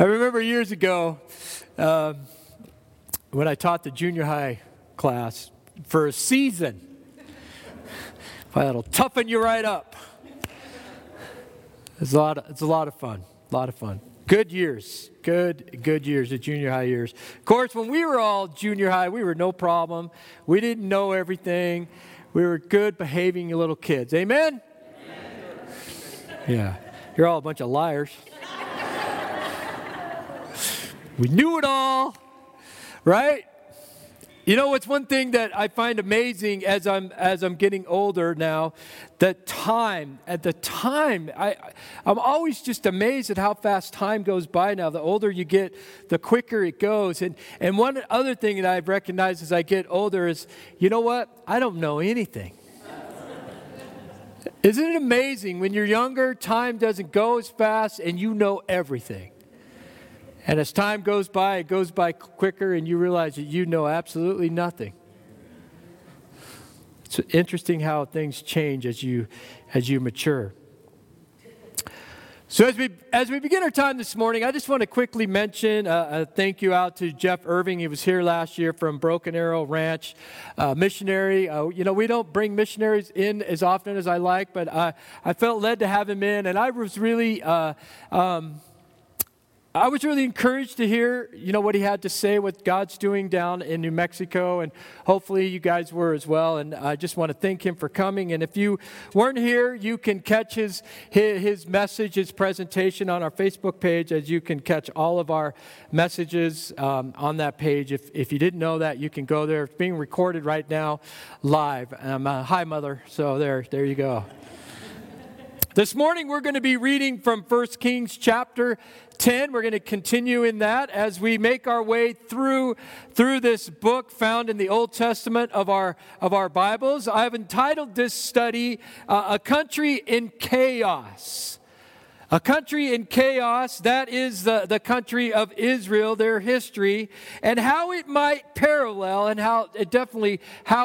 I remember years ago when I taught the junior high class for a season. That'll toughen you right up. It's a lot of fun. Good years, the junior high years. Of course, when we were all junior high, we were no problem. We didn't know everything. We were good behaving little kids. Amen? Amen. Yeah. You're all a bunch of liars. We knew it all, right? You know, it's one thing that I find amazing as I'm getting older now, that time, at the time, I'm always just amazed at how fast time goes by now. The older you get, the quicker it goes. And one other thing that I've recognized as I get older is, you know what? I don't know anything. Isn't it amazing? When you're younger, time doesn't go as fast and you know everything. And as time goes by, it goes by quicker, and you realize that you know absolutely nothing. It's interesting how things change as you mature. So as we begin our time this morning, I just want to quickly mention a thank you out to Jeff Irving. He was here last year from Broken Arrow Ranch, missionary. You know, we don't bring missionaries in as often as I like, but I felt led to have him in, and I was really... I was really encouraged to hear, you know, what he had to say, what God's doing down in New Mexico, and hopefully you guys were as well. And I just want to thank him for coming. And if you weren't here, you can catch his message, his presentation on our Facebook page, as you can catch all of our messages on that page. If you didn't know that, you can go there. It's being recorded right now, live. Hi, Mother. So there you go. This morning, we're going to be reading from 1 Kings chapter 10. We're going to continue in that as we make our way through this book found in the Old Testament of our Bibles. I've entitled this study, A Country in Chaos. A country in chaos, that is the country of Israel, their history, and how it might parallel, and how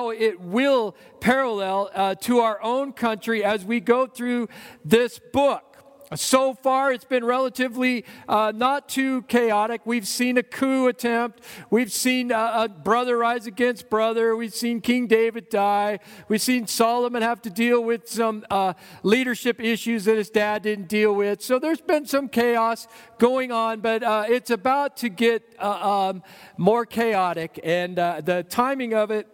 it will parallel to our own country as we go through this book. So far, it's been relatively not too chaotic. We've seen a coup attempt. We've seen a brother rise against brother. We've seen King David die. We've seen Solomon have to deal with some leadership issues that his dad didn't deal with. So there's been some chaos going on, but it's about to get more chaotic, and the timing of it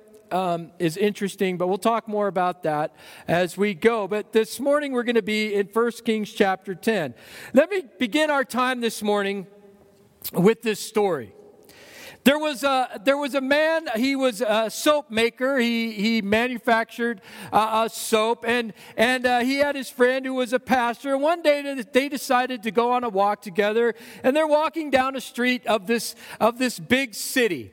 is interesting, but we'll talk more about that as we go. But this morning we're going to be in 1 Kings chapter 10. Let me begin our time this morning with this story. There was a man. He was a soap maker. He manufactured a soap, and he had his friend who was a pastor. One day they decided to go on a walk together, and they're walking down a street of this big city.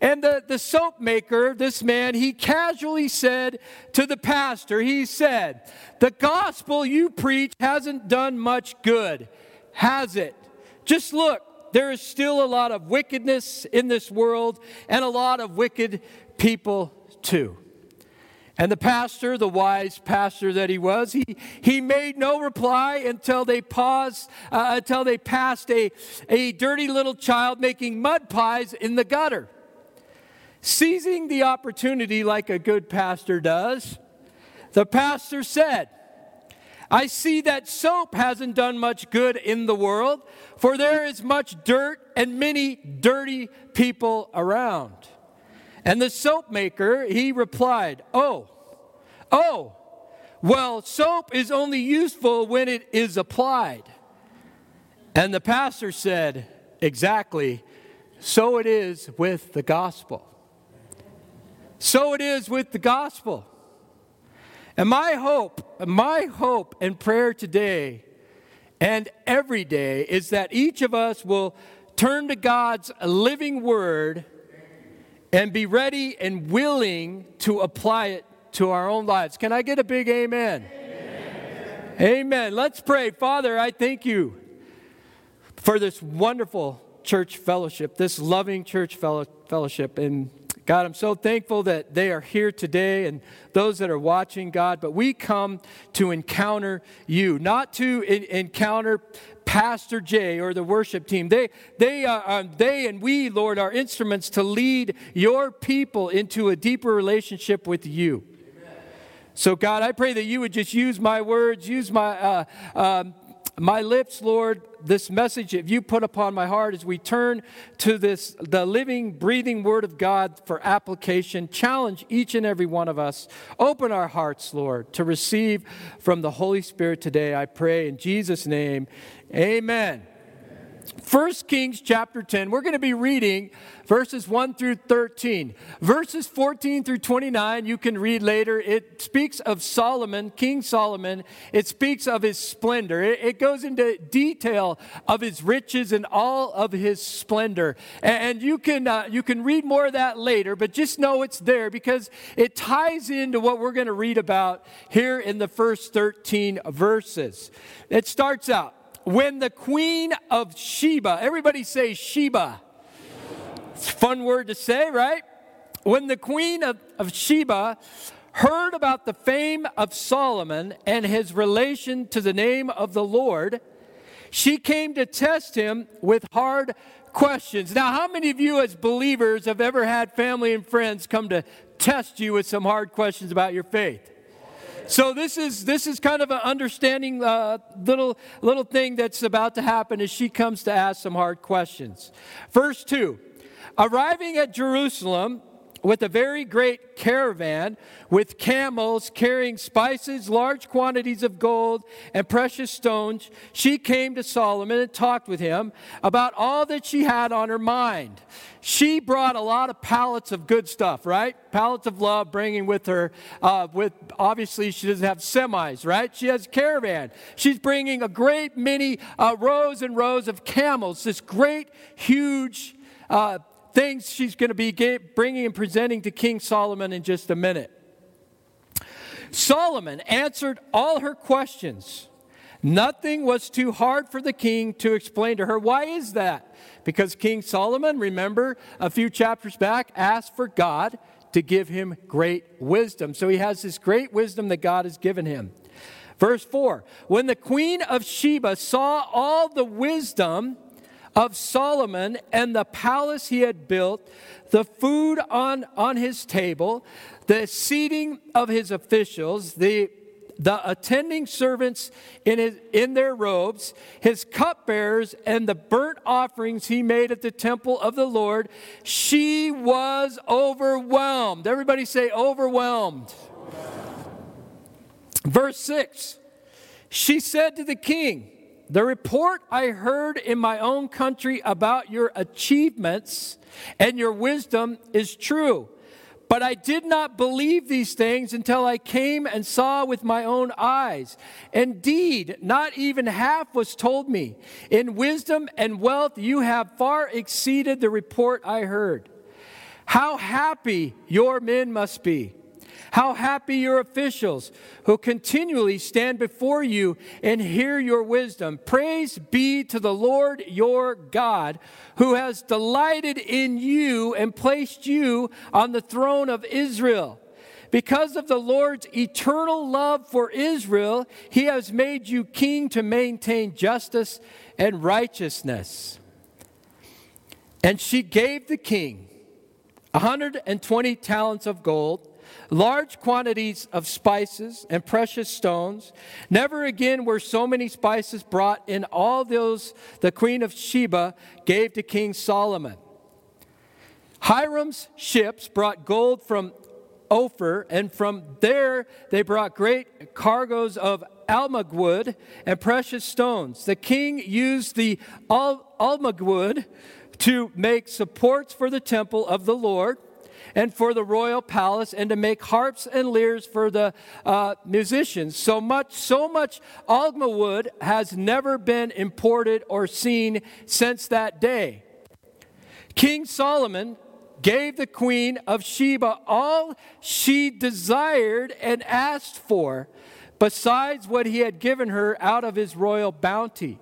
And the soap maker, this man, he casually said to the pastor, he said, "The gospel you preach hasn't done much good, has it? Just look, there is still a lot of wickedness in this world and a lot of wicked people too." And the pastor, the wise pastor that he was, he made no reply until they passed a dirty little child making mud pies in the gutter. Seizing the opportunity like a good pastor does, the pastor said, "I see that soap hasn't done much good in the world, for there is much dirt and many dirty people around." And the soap maker, he replied, Oh, well, soap is only useful when it is applied." And the pastor said, "Exactly, so it is with the gospel." So it is with the gospel. And my hope and prayer today and every day is that each of us will turn to God's living word and be ready and willing to apply it to our own lives. Can I get a big amen? Amen. Amen. Let's pray. Father, I thank you for this wonderful church fellowship, this loving church fellowship in God, I'm so thankful that they are here today and those that are watching, God, but we come to encounter you, not to encounter Pastor Jay or the worship team. They and we, Lord, are instruments to lead your people into a deeper relationship with you. Amen. So, God, I pray that you would just use my words, use my my lips, Lord, this message that you put upon my heart as we turn to this, the living, breathing Word of God for application. Challenge each and every one of us. Open our hearts, Lord, to receive from the Holy Spirit today. I pray in Jesus' name, amen. 1 Kings chapter 10, we're going to be reading verses 1 through 13. Verses 14 through 29, you can read later. It speaks of Solomon, King Solomon. It speaks of his splendor. It goes into detail of his riches and all of his splendor. And you can read more of that later, but just know it's there because it ties into what we're going to read about here in the first 13 verses. It starts out, when the Queen of Sheba, everybody say Sheba. It's a fun word to say, right? When the Queen of Sheba heard about the fame of Solomon and his relation to the name of the Lord, she came to test him with hard questions. Now, how many of you as believers have ever had family and friends come to test you with some hard questions about your faith? So this is kind of an understanding little thing that's about to happen as she comes to ask some hard questions. Verse 2, arriving at Jerusalem with a very great caravan, with camels carrying spices, large quantities of gold, and precious stones, she came to Solomon and talked with him about all that she had on her mind. She brought a lot of pallets of good stuff, right? Pallets of love, bringing with her, obviously she doesn't have semis, right? She has a caravan. She's bringing a great many rows and rows of camels, this great, huge things she's going to be bringing and presenting to King Solomon in just a minute. Solomon answered all her questions. Nothing was too hard for the king to explain to her. Why is that? Because King Solomon, remember, a few chapters back, asked for God to give him great wisdom. So he has this great wisdom that God has given him. Verse 4, when the Queen of Sheba saw all the wisdom of Solomon and the palace he had built, the food on his table, the seating of his officials, the attending servants in their robes, his cupbearers, and the burnt offerings he made at the temple of the Lord, she was overwhelmed. Everybody say overwhelmed. Verse 6, she said to the king, the report I heard in my own country about your achievements and your wisdom is true, but I did not believe these things until I came and saw with my own eyes. Indeed, not even half was told me. In wisdom and wealth, you have far exceeded the report I heard. How happy your men must be. How happy your officials who continually stand before you and hear your wisdom. Praise be to the Lord your God, who has delighted in you and placed you on the throne of Israel. Because of the Lord's eternal love for Israel, he has made you king to maintain justice and righteousness. And she gave the king 120 talents of gold, large quantities of spices and precious stones. Never again were so many spices brought in all those the Queen of Sheba gave to King Solomon. Hiram's ships brought gold from Ophir, and from there they brought great cargoes of almug wood and precious stones. The king used the almug wood to make supports for the temple of the Lord and for the royal palace, and to make harps and lyres for the musicians. So much almug wood has never been imported or seen since that day. King Solomon gave the Queen of Sheba all she desired and asked for, besides what he had given her out of his royal bounty.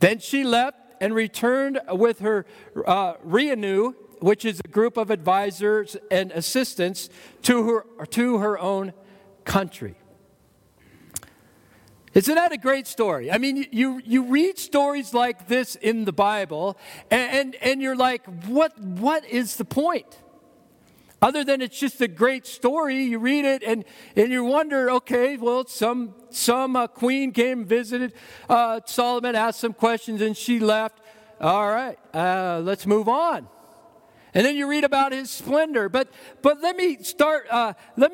Then she left and returned with her retinue which is a group of advisors and assistants to her own country. Isn't that a great story? I mean, you read stories like this in the Bible, and you're like, what is the point? Other than it's just a great story, you read it and you wonder, okay, well, some queen came, visited Solomon, asked some questions, and she left. All right, let's move on. And then you read about his splendor. But let me start. Let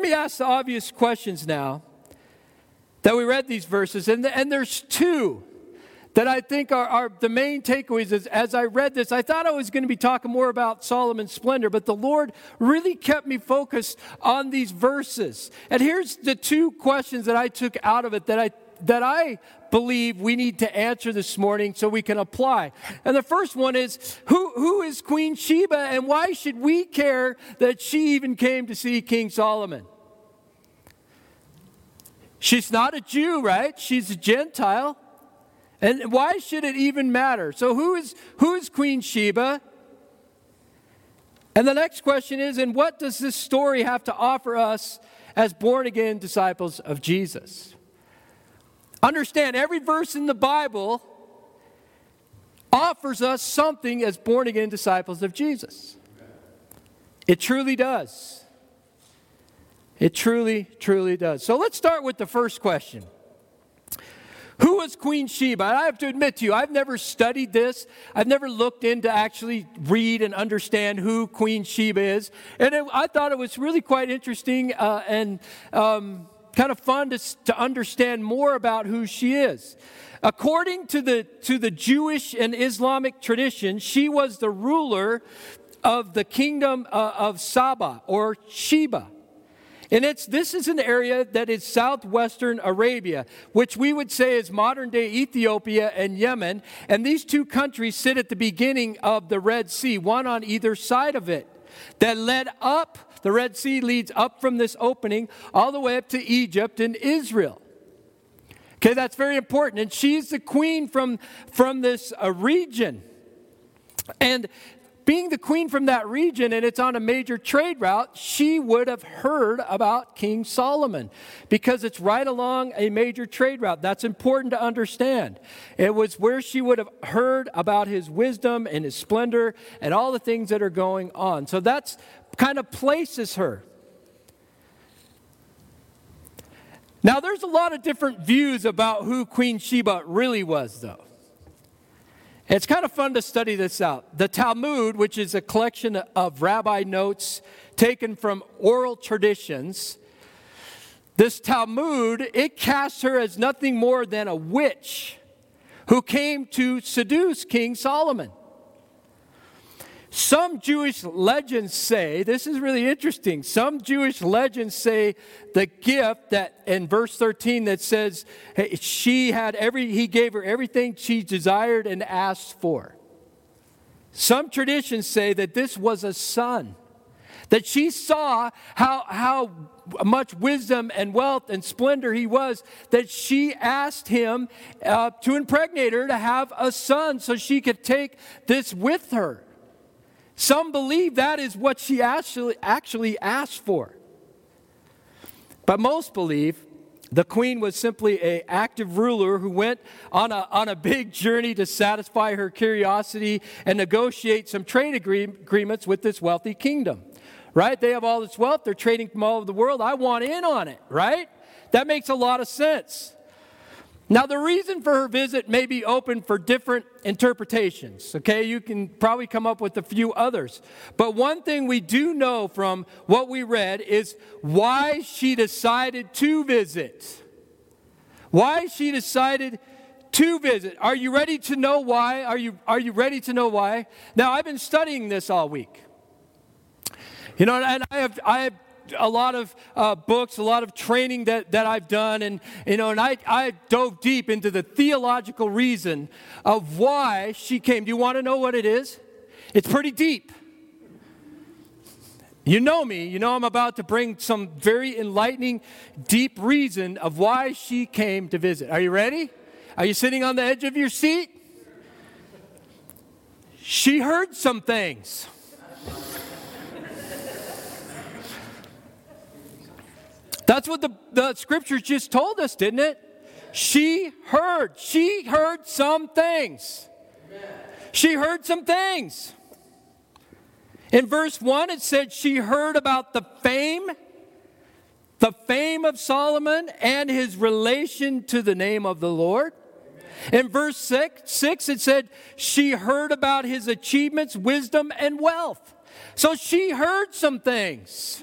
me ask the obvious questions now that we read these verses, and there's two that I think are the main takeaways. As I read this, I thought I was going to be talking more about Solomon's splendor, but the Lord really kept me focused on these verses. And here's the two questions that I took out of it that I believe we need to answer this morning so we can apply. And the first one is, who is Queen Sheba, and why should we care that she even came to see King Solomon? She's not a Jew, right? She's a Gentile. And why should it even matter? So who is Queen Sheba? And the next question is, and what does this story have to offer us as born-again disciples of Jesus? Understand, every verse in the Bible offers us something as born-again disciples of Jesus. It truly does. It truly, truly does. So let's start with the first question. Who was Queen Sheba? And I have to admit to you, I've never studied this. I've never looked in to actually read and understand who Queen Sheba is. And I thought it was really quite interesting and kind of fun to understand more about who she is. According to the Jewish and Islamic tradition, she was the ruler of the kingdom of Saba or Sheba. And this is an area that is southwestern Arabia, which we would say is modern-day Ethiopia and Yemen. And these two countries sit at the beginning of the Red Sea, one on either side of it. That led up, the Red Sea leads up from this opening all the way up to Egypt and Israel. Okay, that's very important. And she's the queen from this region. And being the queen from that region, and it's on a major trade route, she would have heard about King Solomon because it's right along a major trade route. That's important to understand. It was where she would have heard about his wisdom and his splendor and all the things that are going on. So that's kind of places her. Now, there's a lot of different views about who Queen Sheba really was, though. It's kind of fun to study this out. The Talmud, which is a collection of rabbi notes taken from oral traditions, this Talmud, it casts her as nothing more than a witch who came to seduce King Solomon. Some Jewish legends say, this is really interesting, some Jewish legends say the gift that in verse 13 that says, hey, he gave her everything she desired and asked for. Some traditions say that this was a son, that she saw how much wisdom and wealth and splendor he was, that she asked him to impregnate her to have a son so she could take this with her. Some believe that is what she actually asked for. But most believe the queen was simply an active ruler who went on a big journey to satisfy her curiosity and negotiate some trade agreements with this wealthy kingdom. Right? They have all this wealth. They're trading from all over the world. I want in on it. Right? That makes a lot of sense. Now, the reason for her visit may be open for different interpretations, okay? You can probably come up with a few others. But one thing we do know from what we read is why she decided to visit. Why she decided to visit. Are you ready to know why? Are you ready to know why? Now, I've been studying this all week. You know, and I have a lot of books, a lot of training that I've done, and you know, and I dove deep into the theological reason of why she came. Do you want to know what it is? It's pretty deep. You know me. You know I'm about to bring some very enlightening, deep reason of why she came to visit. Are you ready? Are you sitting on the edge of your seat? she heard some things. That's what the scriptures just told us, didn't it? She heard some things. She heard some things. In verse 1, it said she heard about the fame of Solomon and his relation to the name of the Lord. In verse 6, it said she heard about his achievements, wisdom, and wealth. So she heard some things.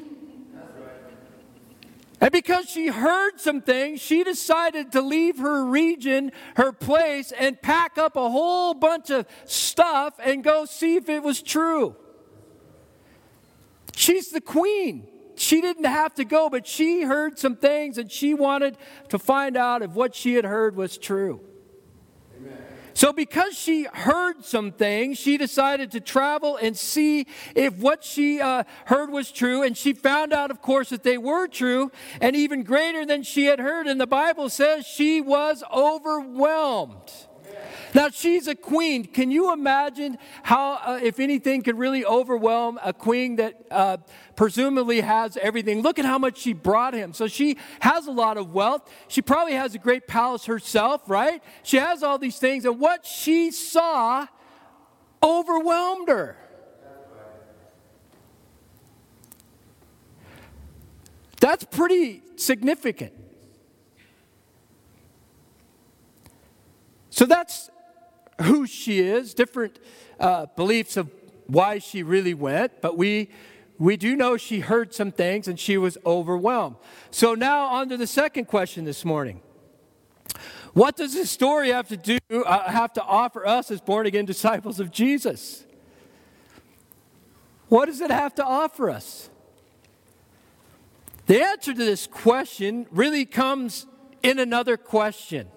And because she heard some things, she decided to leave her region, her place, and pack up a whole bunch of stuff and go see if it was true. She's the queen. She didn't have to go, but she heard some things, and she wanted to find out if what she had heard was true. Amen. So because she heard some things, she decided to travel and see if what she heard was true. And she found out, of course, that they were true and even greater than she had heard. And the Bible says she was overwhelmed. Amen. Now, she's a queen. Can you imagine how, if anything, could really overwhelm a queen that presumably has everything? Look at how much she brought him. So she has a lot of wealth. She probably has a great palace herself, right? She has all these things. And what she saw overwhelmed her. That's pretty significant. So that's who she is, different beliefs of why she really went, but we do know she heard some things and she was overwhelmed. So now on to the second question this morning. What does this story have to offer us as born-again disciples of Jesus? What does it have to offer us? The answer to this question really comes in another question.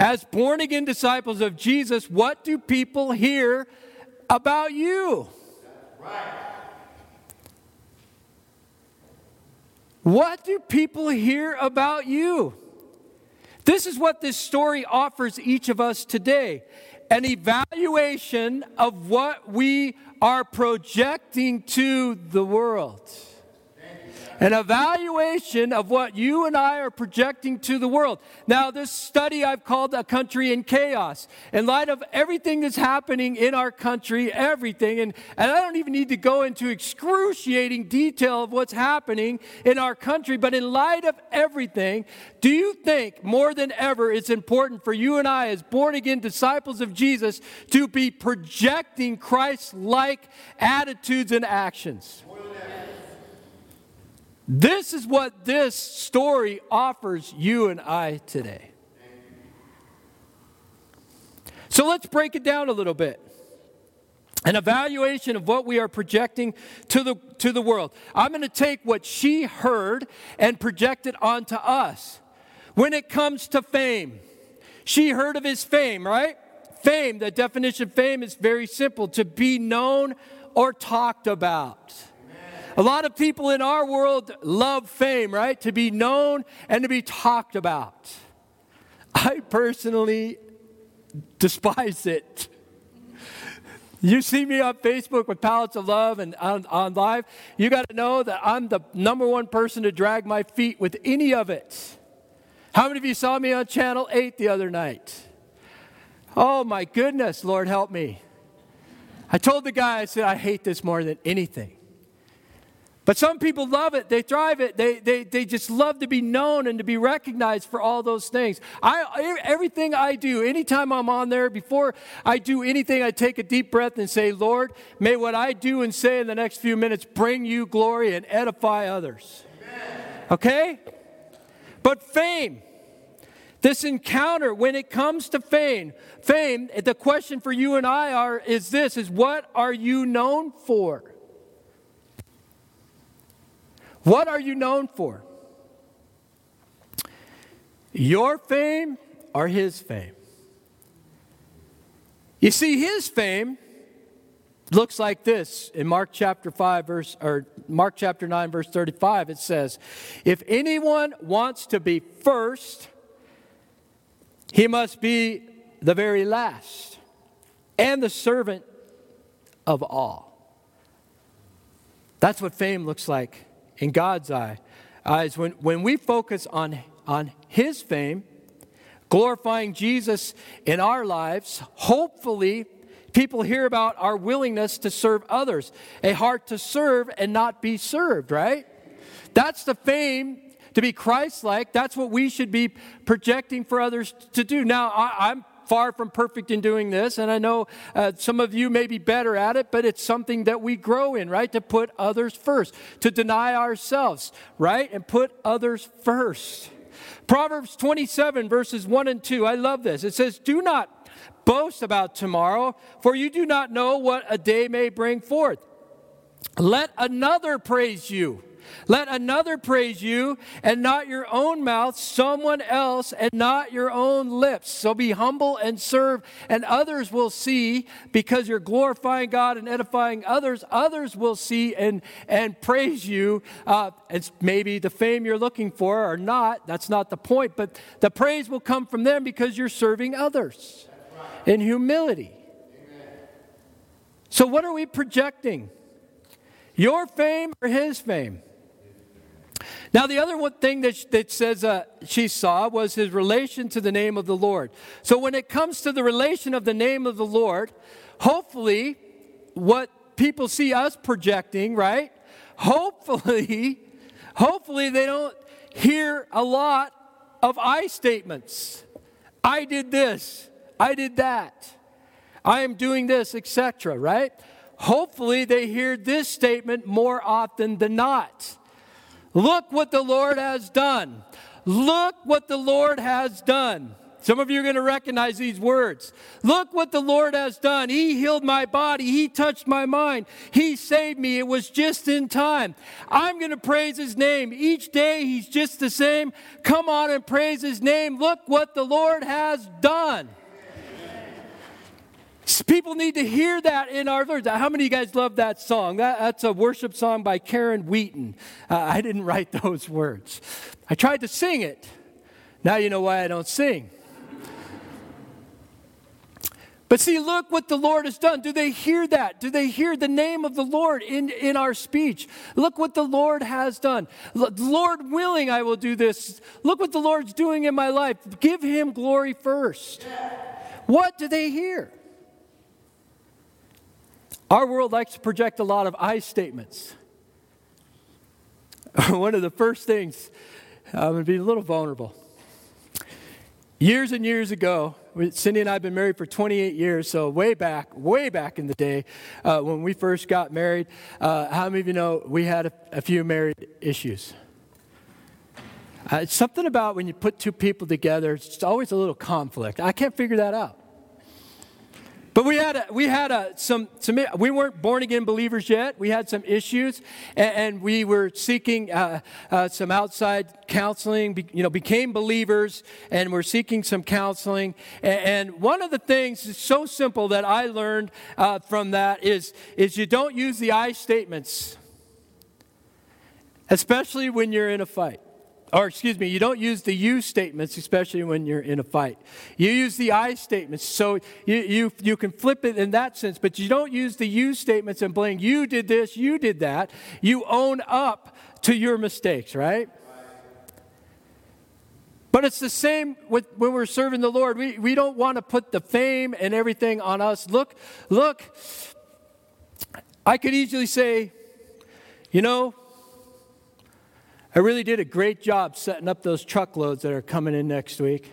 As born-again disciples of Jesus, what do people hear about you? Right. What do people hear about you? This is what this story offers each of us today. An evaluation of what we are projecting to the world. An evaluation of what you and I are projecting to the world. Now, this study I've called A Country in Chaos. In light of everything that's happening in our country, everything, and I don't even need to go into excruciating detail of what's happening in our country, but in light of everything, do you think more than ever it's important for you and I as born-again disciples of Jesus to be projecting Christ-like attitudes and actions? This is what this story offers you and I today. So let's break it down a little bit. An evaluation of what we are projecting to the world. I'm going to take what she heard and project it onto us. When it comes to fame, she heard of his fame, right? Fame, the definition of fame is very simple. To be known or talked about. A lot of people in our world love fame, right? To be known and to be talked about. I personally despise it. You see me on Facebook with Pallets of Love and on live. You got to know that I'm the number one person to drag my feet with any of it. How many of you saw me on Channel 8 the other night? Oh my goodness, Lord help me. I told the guy, I said, I hate this more than anything. But some people love it. They thrive it. They just love to be known and to be recognized for all those things. Everything I do, anytime I'm on there, before I do anything, I take a deep breath and say, Lord, may what I do and say in the next few minutes bring you glory and edify others. Amen. Okay? But fame. This encounter, when it comes to fame, the question for you and I is what are you known for? What are you known for? Your fame or his fame? You see, his fame looks like this in Mark chapter 9, verse 35. It says, if anyone wants to be first, he must be the very last and the servant of all. That's what fame looks like in God's eyes. When we focus on his fame, glorifying Jesus in our lives, hopefully people hear about our willingness to serve others, a heart to serve and not be served, right? That's the fame to be Christ-like. That's what we should be projecting for others to do. Now, I'm far from perfect in doing this, and I know some of you may be better at it, but it's something that we grow in, right? To put others first, to deny ourselves, right? And put others first. Proverbs 27, verses 1 and 2, I love this. It says, "Do not boast about tomorrow, for you do not know what a day may bring forth. Let another praise you. Let another praise you, and not your own mouth, someone else, and not your own lips. So be humble and serve, and others will see," because you're glorifying God and edifying others, others will see and praise you. It's maybe the fame you're looking for or not, that's not the point, but the praise will come from them because you're serving others in humility. Amen. So what are we projecting? Your fame or his fame? Now, the other one thing that says she saw was his relation to the name of the Lord. So when it comes to the relation of the name of the Lord, hopefully what people see us projecting, right? Hopefully they don't hear a lot of I statements. I did this. I did that. I am doing this, etc., right? Hopefully they hear this statement more often than not. Look what the Lord has done. Look what the Lord has done. Some of you are going to recognize these words. Look what the Lord has done. He healed my body. He touched my mind. He saved me. It was just in time. I'm going to praise his name. Each day he's just the same. Come on and praise his name. Look what the Lord has done. People need to hear that in our words. How many of you guys love that song? That's a worship song by Karen Wheaton. I didn't write those words. I tried to sing it. Now you know why I don't sing. But see, look what the Lord has done. Do they hear that? Do they hear the name of the Lord in our speech? Look what the Lord has done. Lord willing, I will do this. Look what the Lord's doing in my life. Give him glory first. What do they hear? Our world likes to project a lot of I statements. One of the first things, I'm going to be a little vulnerable. Years and years ago, Cindy and I have been married for 28 years, so way back in the day when we first got married, how many of you know we had a few married issues? It's something about when you put two people together, it's always a little conflict. I can't figure that out. But we weren't born again believers yet. We had some issues, and we were seeking some outside counseling. Became believers, and we're seeking some counseling. And one of the things is so simple that I learned from that is you don't use the I statements, especially when you're in a fight. You don't use the you statements, especially when you're in a fight. You use the I statements, so you can flip it in that sense, but you don't use the you statements and blame. You did this, you did that. You own up to your mistakes, right? But it's the same when we're serving the Lord. We don't want to put the fame and everything on us. Look, I could easily say, I really did a great job setting up those truckloads that are coming in next week.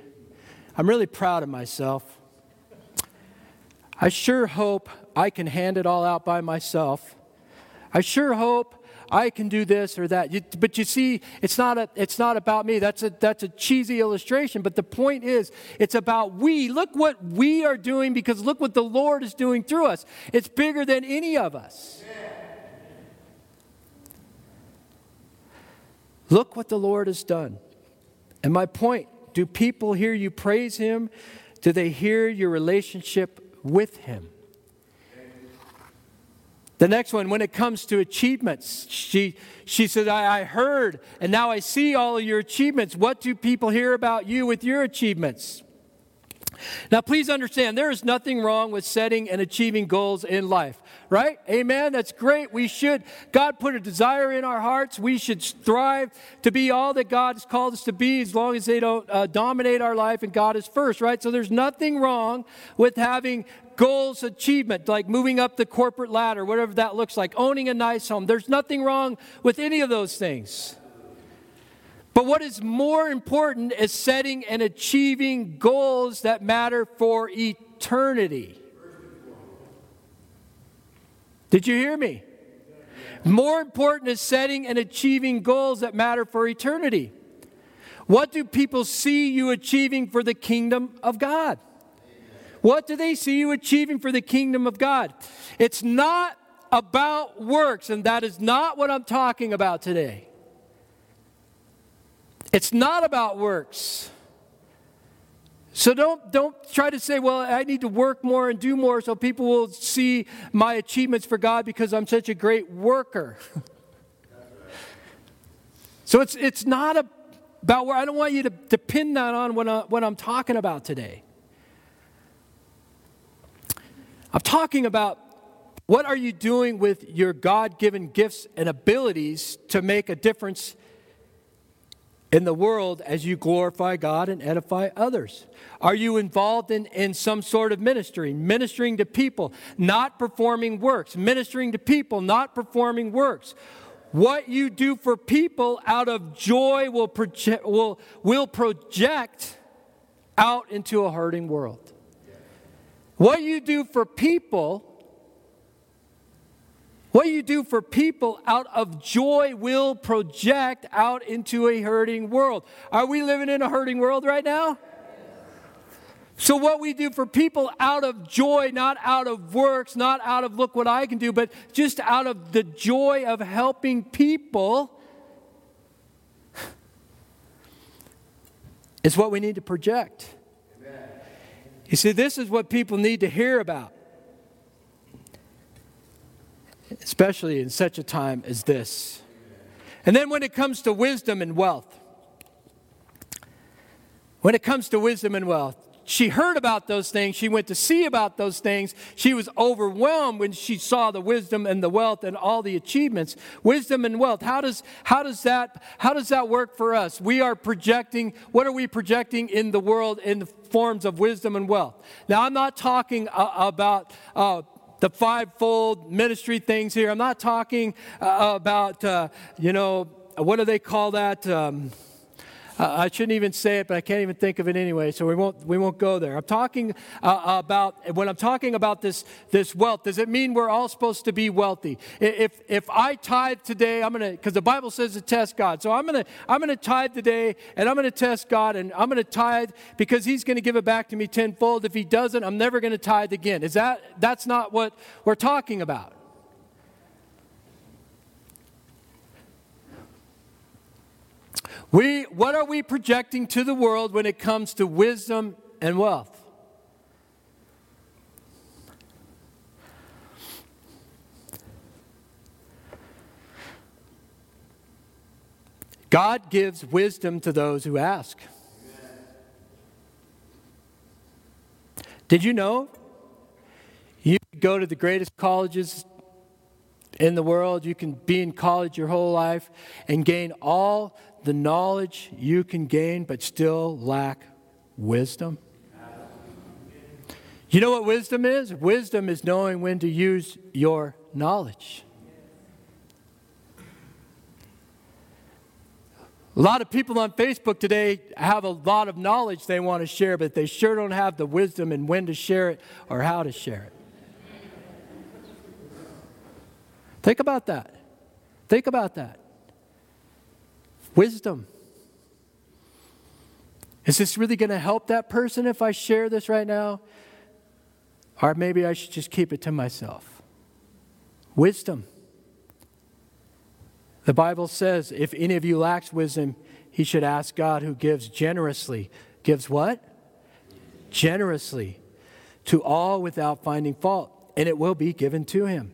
I'm really proud of myself. I sure hope I can hand it all out by myself. I sure hope I can do this or that. But you see, it's not about me. That's a cheesy illustration. But the point is, it's about we. Look what we are doing, because look what the Lord is doing through us. It's bigger than any of us. Yeah. Look what the Lord has done. And my point, do people hear you praise him? Do they hear your relationship with him? The next one, when it comes to achievements, she said, I heard and now I see all of your achievements. What do people hear about you with your achievements? Now, please understand, there is nothing wrong with setting and achieving goals in life, right? Amen? That's great. We should. God put a desire in our hearts. We should strive to be all that God has called us to be as long as they don't dominate our life and God is first, right? So there's nothing wrong with having goals, achievement, like moving up the corporate ladder, whatever that looks like, owning a nice home. There's nothing wrong with any of those things. But what is more important is setting and achieving goals that matter for eternity. Did you hear me? More important is setting and achieving goals that matter for eternity. What do people see you achieving for the kingdom of God? What do they see you achieving for the kingdom of God? It's not about works, and that is not what I'm talking about today. It's not about works. So don't try to say, well, I need to work more and do more so people will see my achievements for God because I'm such a great worker. So it's not about work. I don't want you to pin that on what I'm talking about today. I'm talking about what are you doing with your God-given gifts and abilities to make a difference in the world as you glorify God and edify others? Are you involved in some sort of ministry? Ministering to people, not performing works. Ministering to people, not performing works. What you do for people out of joy will project out into a hurting world. What you do for people out of joy will project out into a hurting world. Are we living in a hurting world right now? So what we do for people out of joy, not out of works, not out of look what I can do, but just out of the joy of helping people is what we need to project. Amen. You see, this is what people need to hear about. Especially in such a time as this. And then when it comes to wisdom and wealth. She heard about those things. She went to see about those things. She was overwhelmed when she saw the wisdom and the wealth and all the achievements. Wisdom and wealth. How does that work for us? We are projecting. What are we projecting in the world in the forms of wisdom and wealth? Now, I'm not talking about the fivefold ministry things here. I'm not talking about, what do they call that? I shouldn't even say it, but I can't even think of it anyway, so we won't go there. I'm talking about, when I'm talking about this wealth, does it mean we're all supposed to be wealthy? If I tithe today, because the Bible says to test God. So I'm gonna tithe today, and I'm gonna test God, and I'm gonna tithe because He's gonna give it back to me tenfold. If He doesn't, I'm never gonna tithe again. That's not what we're talking about. What are we projecting to the world when it comes to wisdom and wealth? God gives wisdom to those who ask. Did you know you go to the greatest colleges in the world? You can be in college your whole life and gain all the knowledge you can gain, but still lack wisdom. You know what wisdom is? Wisdom is knowing when to use your knowledge. A lot of people on Facebook today have a lot of knowledge they want to share, but they sure don't have the wisdom in when to share it or how to share it. Think about that. Think about that. Wisdom. Is this really going to help that person if I share this right now? Or maybe I should just keep it to myself. Wisdom. The Bible says, if any of you lacks wisdom, he should ask God who gives generously. Gives what? Generously to all without finding fault. And it will be given to him.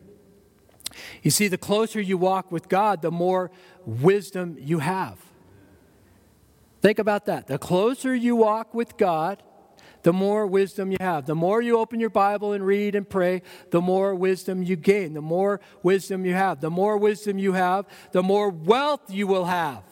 You see, the closer you walk with God, the more wisdom you have. Think about that. The closer you walk with God, the more wisdom you have. The more you open your Bible and read and pray, the more wisdom you gain. The more wisdom you have. The more wisdom you have, the more wealth you will have.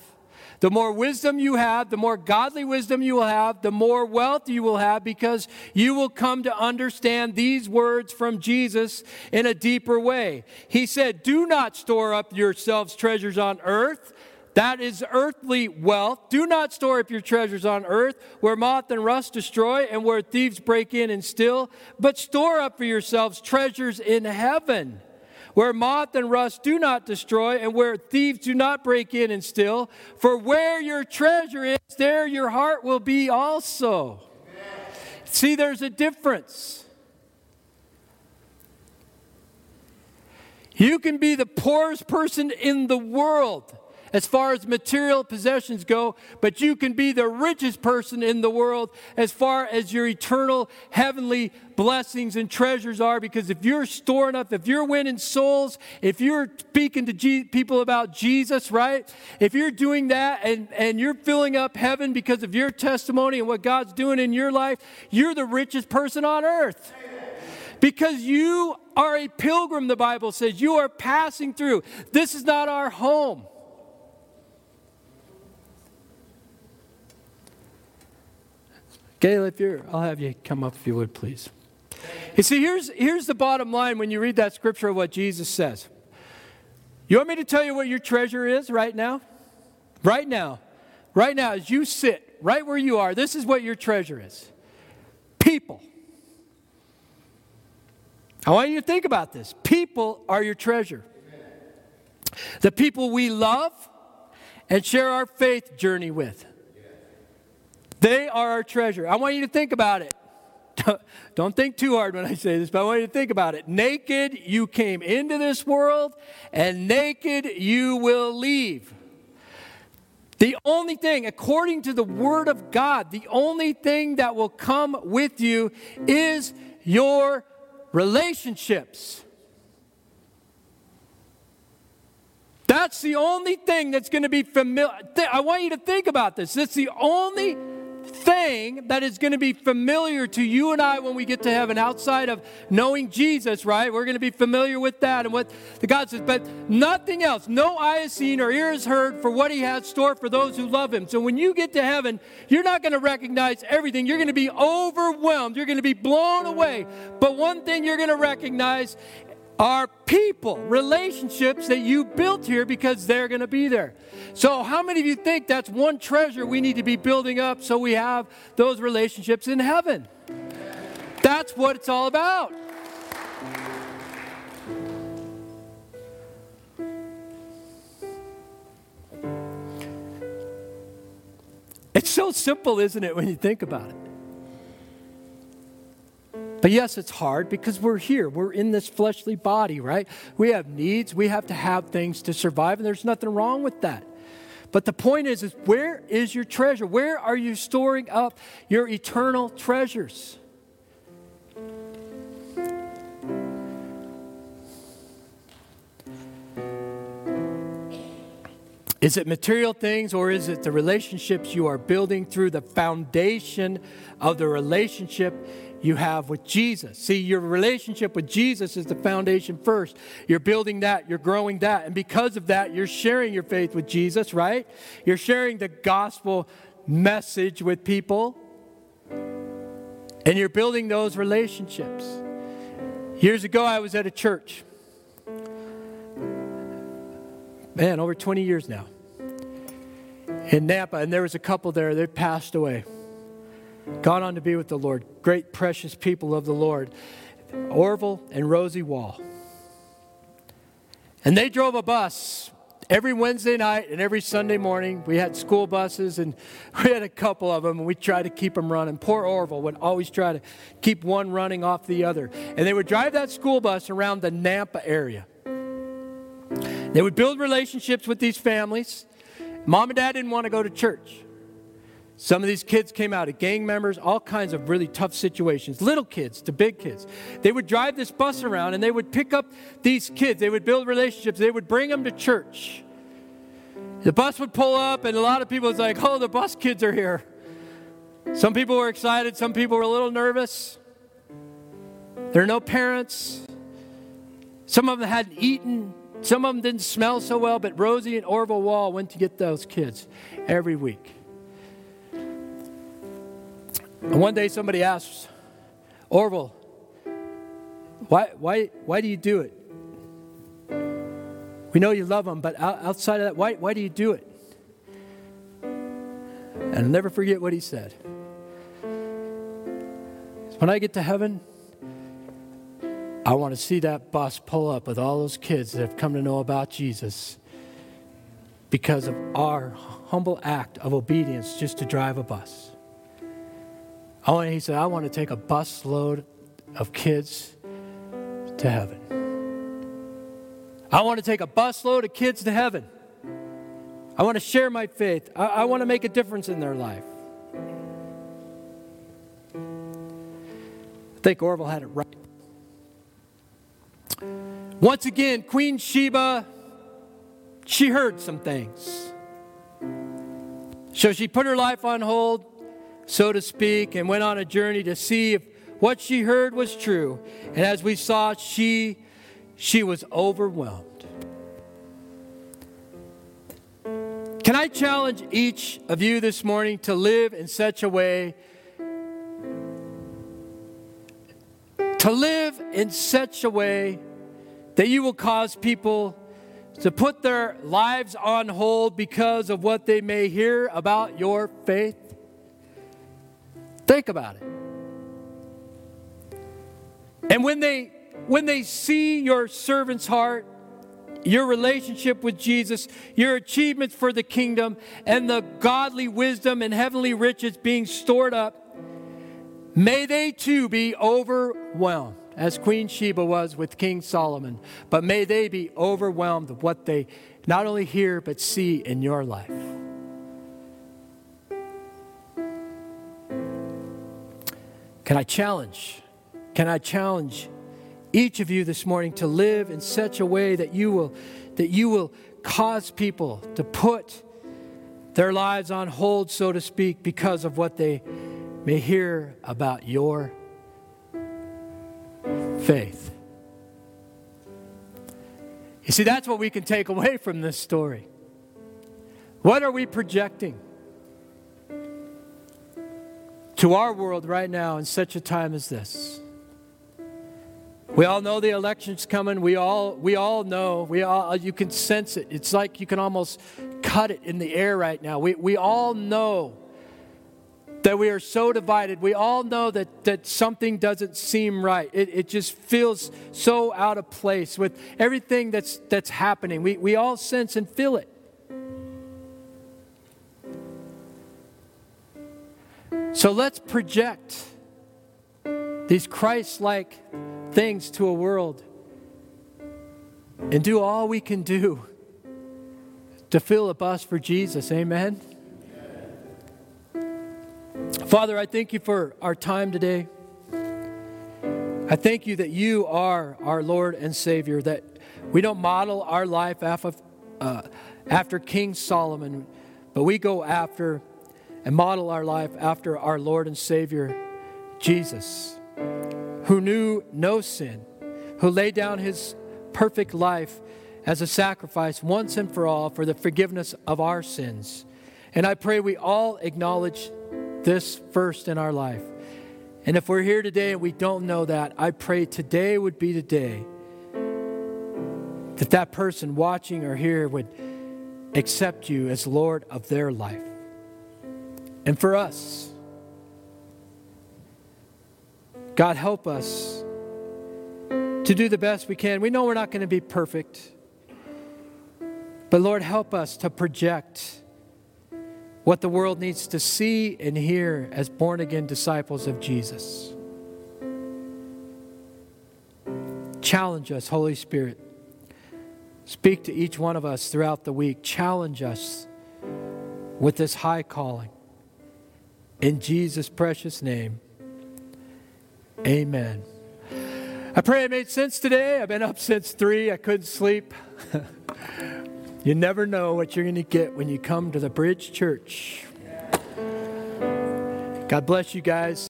The more wisdom you have, the more godly wisdom you will have, the more wealth you will have, because you will come to understand these words from Jesus in a deeper way. He said, do not store up yourselves treasures on earth. That is earthly wealth. Do not store up your treasures on earth, where moth and rust destroy and where thieves break in and steal, but store up for yourselves treasures in heaven, where moth and rust do not destroy, and where thieves do not break in and steal. For where your treasure is, there your heart will be also. Amen. See, there's a difference. You can be the poorest person in the world as far as material possessions go, but you can be the richest person in the world as far as your eternal heavenly blessings and treasures are, because if you're storing up, if you're winning souls, if you're speaking to people about Jesus, right? If you're doing that and you're filling up heaven because of your testimony and what God's doing in your life, you're the richest person on earth. Because you are a pilgrim, the Bible says. You are passing through. This is not our home. Gail, I'll have you come up if you would, please. You see, here's the bottom line when you read that scripture of what Jesus says. You want me to tell you what your treasure is right now? Right now. Right now, as you sit, right where you are, this is what your treasure is. People. I want you to think about this. People are your treasure. The people we love and share our faith journey with. They are our treasure. I want you to think about it. Don't think too hard when I say this, but I want you to think about it. Naked you came into this world, and naked you will leave. The only thing, according to the Word of God, the only thing that will come with you is your relationships. That's the only thing that's going to be familiar. I want you to think about this. That's the only thing that is going to be familiar to you and I when we get to heaven, outside of knowing Jesus, right? We're going to be familiar with that and what the God says, but nothing else. No eye has seen or ear has heard for what he has stored for those who love him. So when you get to heaven, you're not going to recognize everything. You're going to be overwhelmed. You're going to be blown away. But one thing you're going to recognize are people, relationships that you built here, because they're going to be there. So how many of you think that's one treasure we need to be building up so we have those relationships in heaven? That's what it's all about. It's so simple, isn't it, when you think about it? But yes, it's hard because we're here. We're in this fleshly body, right? We have needs. We have to have things to survive, and there's nothing wrong with that. But the point is where is your treasure? Where are you storing up your eternal treasures? Is it material things, or is it the relationships you are building through the foundation of the relationship you have with Jesus? See, your relationship with Jesus is the foundation first. You're building that. You're growing that. And because of that, you're sharing your faith with Jesus, right? You're sharing the gospel message with people. And you're building those relationships. Years ago, I was at a church. Man, over 20 years now. In Nampa. And there was a couple there. They passed away. Gone on to be with the Lord. Great, precious people of the Lord. Orville and Rosie Wall. And they drove a bus every Wednesday night and every Sunday morning. We had school buses, and we had a couple of them, and we tried to keep them running. Poor Orville would always try to keep one running off the other. And they would drive that school bus around the Nampa area. They would build relationships with these families. Mom and Dad didn't want to go to church. Some of these kids came out of gang members, all kinds of really tough situations, little kids to big kids. They would drive this bus around, and they would pick up these kids. They would build relationships. They would bring them to church. The bus would pull up, and a lot of people was like, oh, the bus kids are here. Some people were excited. Some people were a little nervous. There are no parents. Some of them hadn't eaten. Some of them didn't smell so well, but Rosie and Orville Wall went to get those kids every week. And one day somebody asks, Orville, why do you do it? We know you love them, but outside of that, why do you do it? And I'll never forget what he said. When I get to heaven, I want to see that bus pull up with all those kids that have come to know about Jesus because of our humble act of obedience just to drive a bus. He said, I want to take a bus load of kids to heaven. I want to take a busload of kids to heaven. I want to share my faith. I want to make a difference in their life. I think Orville had it right. Once again, Queen Sheba, she heard some things. So she put her life on hold, so to speak, and went on a journey to see if what she heard was true. And as we saw, she was overwhelmed. Can I challenge each of you this morning to live in such a way, that you will cause people to put their lives on hold because of what they may hear about your faith? Think about it. And when they see your servant's heart, your relationship with Jesus, your achievements for the kingdom, and the godly wisdom and heavenly riches being stored up, may they too be overwhelmed, as Queen Sheba was with King Solomon. But may they be overwhelmed with what they not only hear but see in your life. Can I challenge each of you this morning to live in such a way that you will cause people to put their lives on hold, so to speak, because of what they may hear about your faith. You see, that's what we can take away from this story. What are we projecting to our world right now in such a time as this? We all know the election's coming. We all know. You can sense it. It's like you can almost cut it in the air right now. We all know that we are so divided. We all know that something doesn't seem right. It just feels so out of place with everything that's happening. We all sense and feel it. So let's project these Christ-like things to a world and do all we can do to fill a bus for Jesus. Amen? Amen. Father, I thank you for our time today. I thank you that you are our Lord and Savior, that we don't model our life after King Solomon, but we go after and model our life after our Lord and Savior, Jesus, who knew no sin, who laid down his perfect life as a sacrifice once and for all for the forgiveness of our sins. And I pray we all acknowledge this first in our life. And if we're here today and we don't know that, I pray today would be the day that person watching or here would accept you as Lord of their life. And for us, God, help us to do the best we can. We know we're not going to be perfect. But Lord, help us to project what the world needs to see and hear as born-again disciples of Jesus. Challenge us, Holy Spirit. Speak to each one of us throughout the week. Challenge us with this high calling. In Jesus' precious name. Amen. I pray it made sense today. I've been up since 3. I couldn't sleep. You never know what you're going to get when you come to the Bridge Church. God bless you guys.